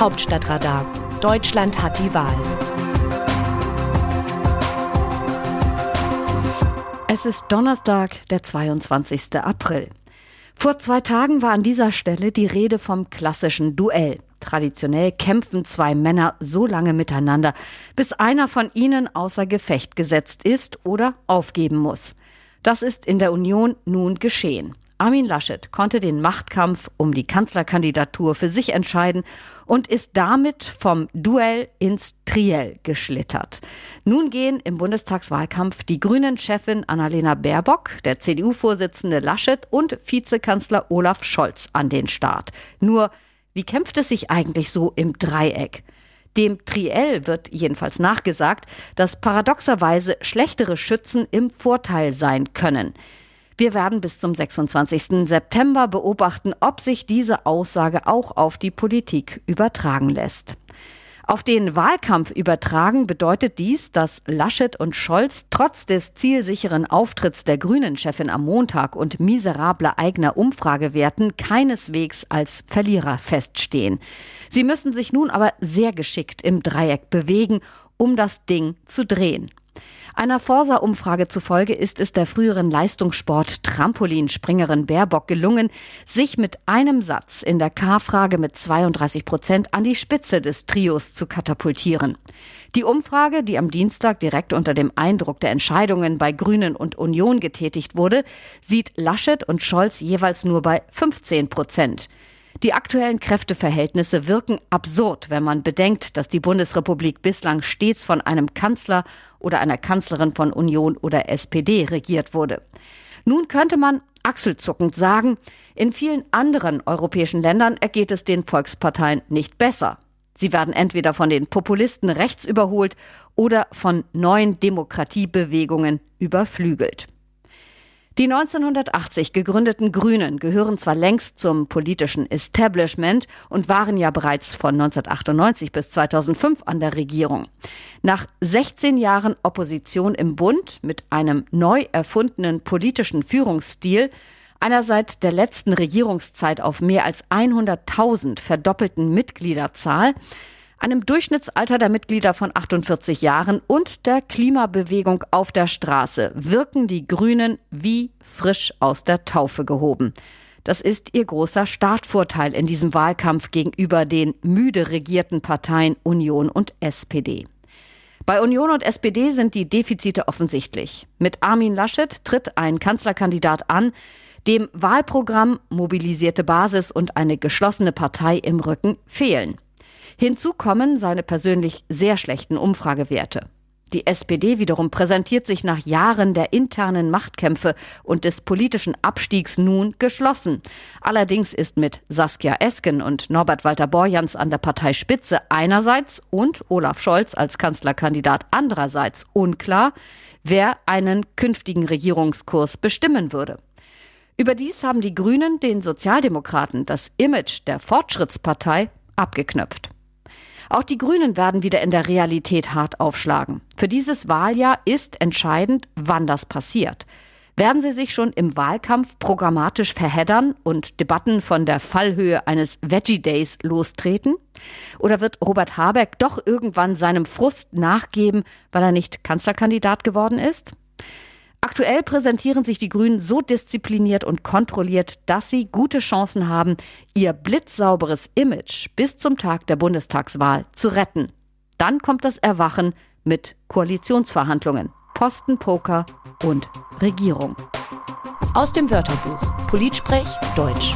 Hauptstadtradar. Deutschland hat die Wahl. Es ist Donnerstag, der 22. April. Vor 2 Tagen war an dieser Stelle die Rede vom klassischen Duell. Traditionell kämpfen zwei Männer so lange miteinander, bis einer von ihnen außer Gefecht gesetzt ist oder aufgeben muss. Das ist in der Union nun geschehen. Armin Laschet konnte den Machtkampf um die Kanzlerkandidatur für sich entscheiden und ist damit vom Duell ins Triell geschlittert. Nun gehen im Bundestagswahlkampf die Grünen-Chefin Annalena Baerbock, der CDU-Vorsitzende Laschet und Vizekanzler Olaf Scholz an den Start. Nur, wie kämpft es sich eigentlich so im Dreieck? Dem Triell wird jedenfalls nachgesagt, dass paradoxerweise schlechtere Schützen im Vorteil sein können. Wir werden bis zum 26. September beobachten, ob sich diese Aussage auch auf die Politik übertragen lässt. Auf den Wahlkampf übertragen bedeutet dies, dass Laschet und Scholz trotz des zielsicheren Auftritts der Grünen-Chefin am Montag und miserabler eigener Umfragewerten keineswegs als Verlierer feststehen. Sie müssen sich nun aber sehr geschickt im Dreieck bewegen, um das Ding zu drehen. Einer Forsa-Umfrage zufolge ist es der früheren Leistungssport-Trampolinspringerin Baerbock gelungen, sich mit einem Satz in der K-Frage mit 32% an die Spitze des Trios zu katapultieren. Die Umfrage, die am Dienstag direkt unter dem Eindruck der Entscheidungen bei Grünen und Union getätigt wurde, sieht Laschet und Scholz jeweils nur bei 15%. Die aktuellen Kräfteverhältnisse wirken absurd, wenn man bedenkt, dass die Bundesrepublik bislang stets von einem Kanzler oder einer Kanzlerin von Union oder SPD regiert wurde. Nun könnte man achselzuckend sagen, in vielen anderen europäischen Ländern ergeht es den Volksparteien nicht besser. Sie werden entweder von den Populisten rechts überholt oder von neuen Demokratiebewegungen überflügelt. Die 1980 gegründeten Grünen gehören zwar längst zum politischen Establishment und waren ja bereits von 1998 bis 2005 an der Regierung. Nach 16 Jahren Opposition im Bund mit einem neu erfundenen politischen Führungsstil, einer seit der letzten Regierungszeit auf mehr als 100.000 verdoppelten Mitgliederzahl, einem Durchschnittsalter der Mitglieder von 48 Jahren und der Klimabewegung auf der Straße wirken die Grünen wie frisch aus der Taufe gehoben. Das ist ihr großer Startvorteil in diesem Wahlkampf gegenüber den müde regierten Parteien Union und SPD. Bei Union und SPD sind die Defizite offensichtlich. Mit Armin Laschet tritt ein Kanzlerkandidat an, dem Wahlprogramm, mobilisierte Basis und eine geschlossene Partei im Rücken fehlen. Hinzu kommen seine persönlich sehr schlechten Umfragewerte. Die SPD wiederum präsentiert sich nach Jahren der internen Machtkämpfe und des politischen Abstiegs nun geschlossen. Allerdings ist mit Saskia Esken und Norbert Walter-Borjans an der Parteispitze einerseits und Olaf Scholz als Kanzlerkandidat andererseits unklar, wer einen künftigen Regierungskurs bestimmen würde. Überdies haben die Grünen den Sozialdemokraten das Image der Fortschrittspartei abgeknöpft. Auch die Grünen werden wieder in der Realität hart aufschlagen. Für dieses Wahljahr ist entscheidend, wann das passiert. Werden sie sich schon im Wahlkampf programmatisch verheddern und Debatten von der Fallhöhe eines Veggie Days lostreten? Oder wird Robert Habeck doch irgendwann seinem Frust nachgeben, weil er nicht Kanzlerkandidat geworden ist? Aktuell präsentieren sich die Grünen so diszipliniert und kontrolliert, dass sie gute Chancen haben, ihr blitzsauberes Image bis zum Tag der Bundestagswahl zu retten. Dann kommt das Erwachen mit Koalitionsverhandlungen, Postenpoker und Regierung. Aus dem Wörterbuch. Politsprech Deutsch.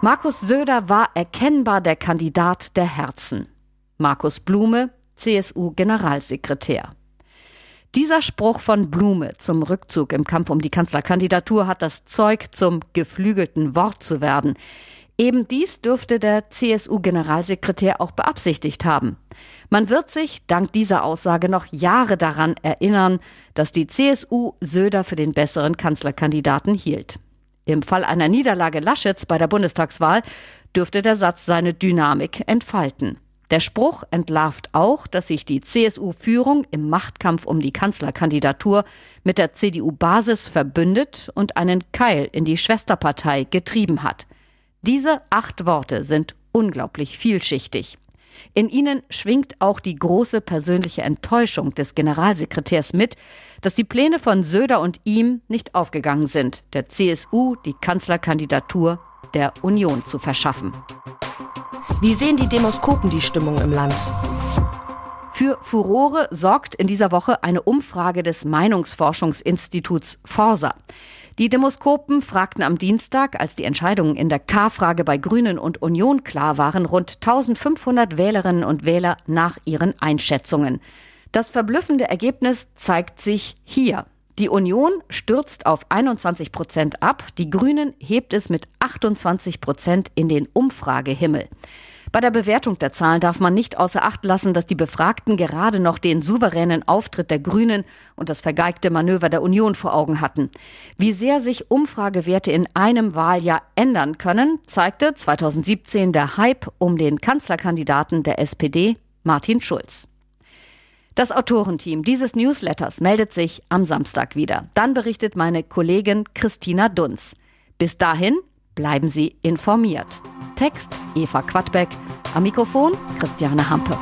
Markus Söder war erkennbar der Kandidat der Herzen. Markus Blume, CSU-Generalsekretär. Dieser Spruch von Blume zum Rückzug im Kampf um die Kanzlerkandidatur hat das Zeug, zum geflügelten Wort zu werden. Eben dies dürfte der CSU-Generalsekretär auch beabsichtigt haben. Man wird sich dank dieser Aussage noch Jahre daran erinnern, dass die CSU Söder für den besseren Kanzlerkandidaten hielt. Im Fall einer Niederlage Laschets bei der Bundestagswahl dürfte der Satz seine Dynamik entfalten. Der Spruch entlarvt auch, dass sich die CSU-Führung im Machtkampf um die Kanzlerkandidatur mit der CDU-Basis verbündet und einen Keil in die Schwesterpartei getrieben hat. Diese 8 Worte sind unglaublich vielschichtig. In ihnen schwingt auch die große persönliche Enttäuschung des Generalsekretärs mit, dass die Pläne von Söder und ihm nicht aufgegangen sind, der CSU die Kanzlerkandidatur der Union zu verschaffen. Wie sehen die Demoskopen die Stimmung im Land? Für Furore sorgt in dieser Woche eine Umfrage des Meinungsforschungsinstituts Forsa. Die Demoskopen fragten am Dienstag, als die Entscheidungen in der K-Frage bei Grünen und Union klar waren, rund 1500 Wählerinnen und Wähler nach ihren Einschätzungen. Das verblüffende Ergebnis zeigt sich hier. Die Union stürzt auf 21% ab, die Grünen hebt es mit 28% in den Umfragehimmel. Bei der Bewertung der Zahlen darf man nicht außer Acht lassen, dass die Befragten gerade noch den souveränen Auftritt der Grünen und das vergeigte Manöver der Union vor Augen hatten. Wie sehr sich Umfragewerte in einem Wahljahr ändern können, zeigte 2017 der Hype um den Kanzlerkandidaten der SPD, Martin Schulz. Das Autorenteam dieses Newsletters meldet sich am Samstag wieder. Dann berichtet meine Kollegin Christina Dunz. Bis dahin bleiben Sie informiert. Text Eva Quadbeck, am Mikrofon Christiane Hampe.